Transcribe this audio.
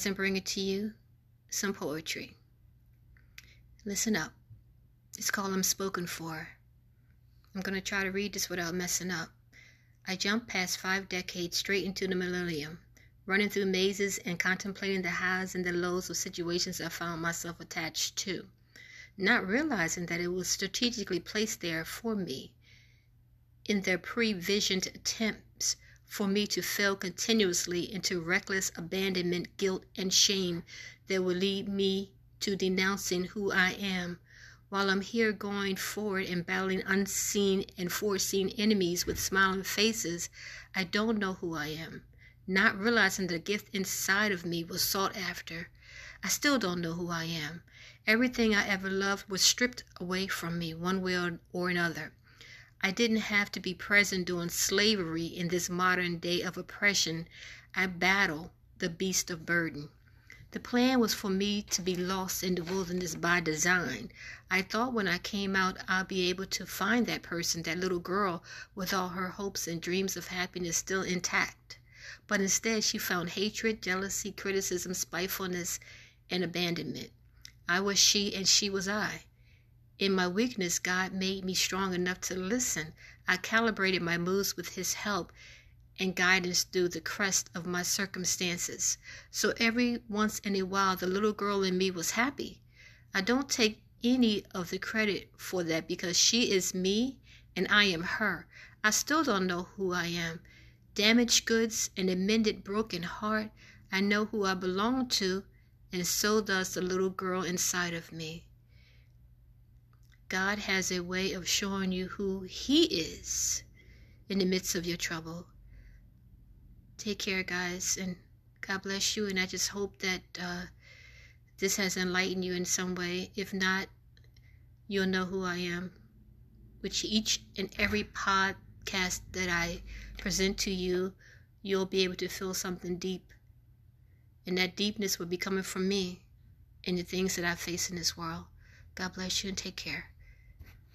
eyes and bringing to you some poetry. Listen up. It's called I'm Spoken For. I'm going to try to read this without messing up. I jumped past 5 decades straight into the millennium, running through mazes and contemplating the highs and the lows of situations I found myself attached to, not realizing that it was strategically placed there for me in their previsioned attempts for me to fail continuously into reckless abandonment, guilt, and shame that would lead me to denouncing who I am. While I'm here going forward and battling unseen and foreseen enemies with smiling faces, I don't know who I am, not realizing the gift inside of me was sought after. I still don't know who I am. Everything I ever loved was stripped away from me one way or another. I didn't have to be present during slavery in this modern day of oppression. I battle the beast of burden. The plan was for me to be lost in the wilderness by design. I thought when I came out, I'd be able to find that person, that little girl, with all her hopes and dreams of happiness still intact. But instead, she found hatred, jealousy, criticism, spitefulness, and abandonment. I was she, and she was I. In my weakness, God made me strong enough to listen. I calibrated my moves with His help and guidance through the crest of my circumstances. So every once in a while, the little girl in me was happy. I don't take any of the credit for that because she is me and I am her. I still don't know who I am. Damaged goods and a mended broken heart. I know who I belong to, and so does the little girl inside of me. God has a way of showing you who He is in the midst of your trouble. Take care, guys, and God bless you, and I just hope that this has enlightened you in some way. If not, you'll know who I am, which each and every podcast that I present to you, you'll be able to feel something deep, and that deepness will be coming from me and the things that I face in this world. God bless you and take care.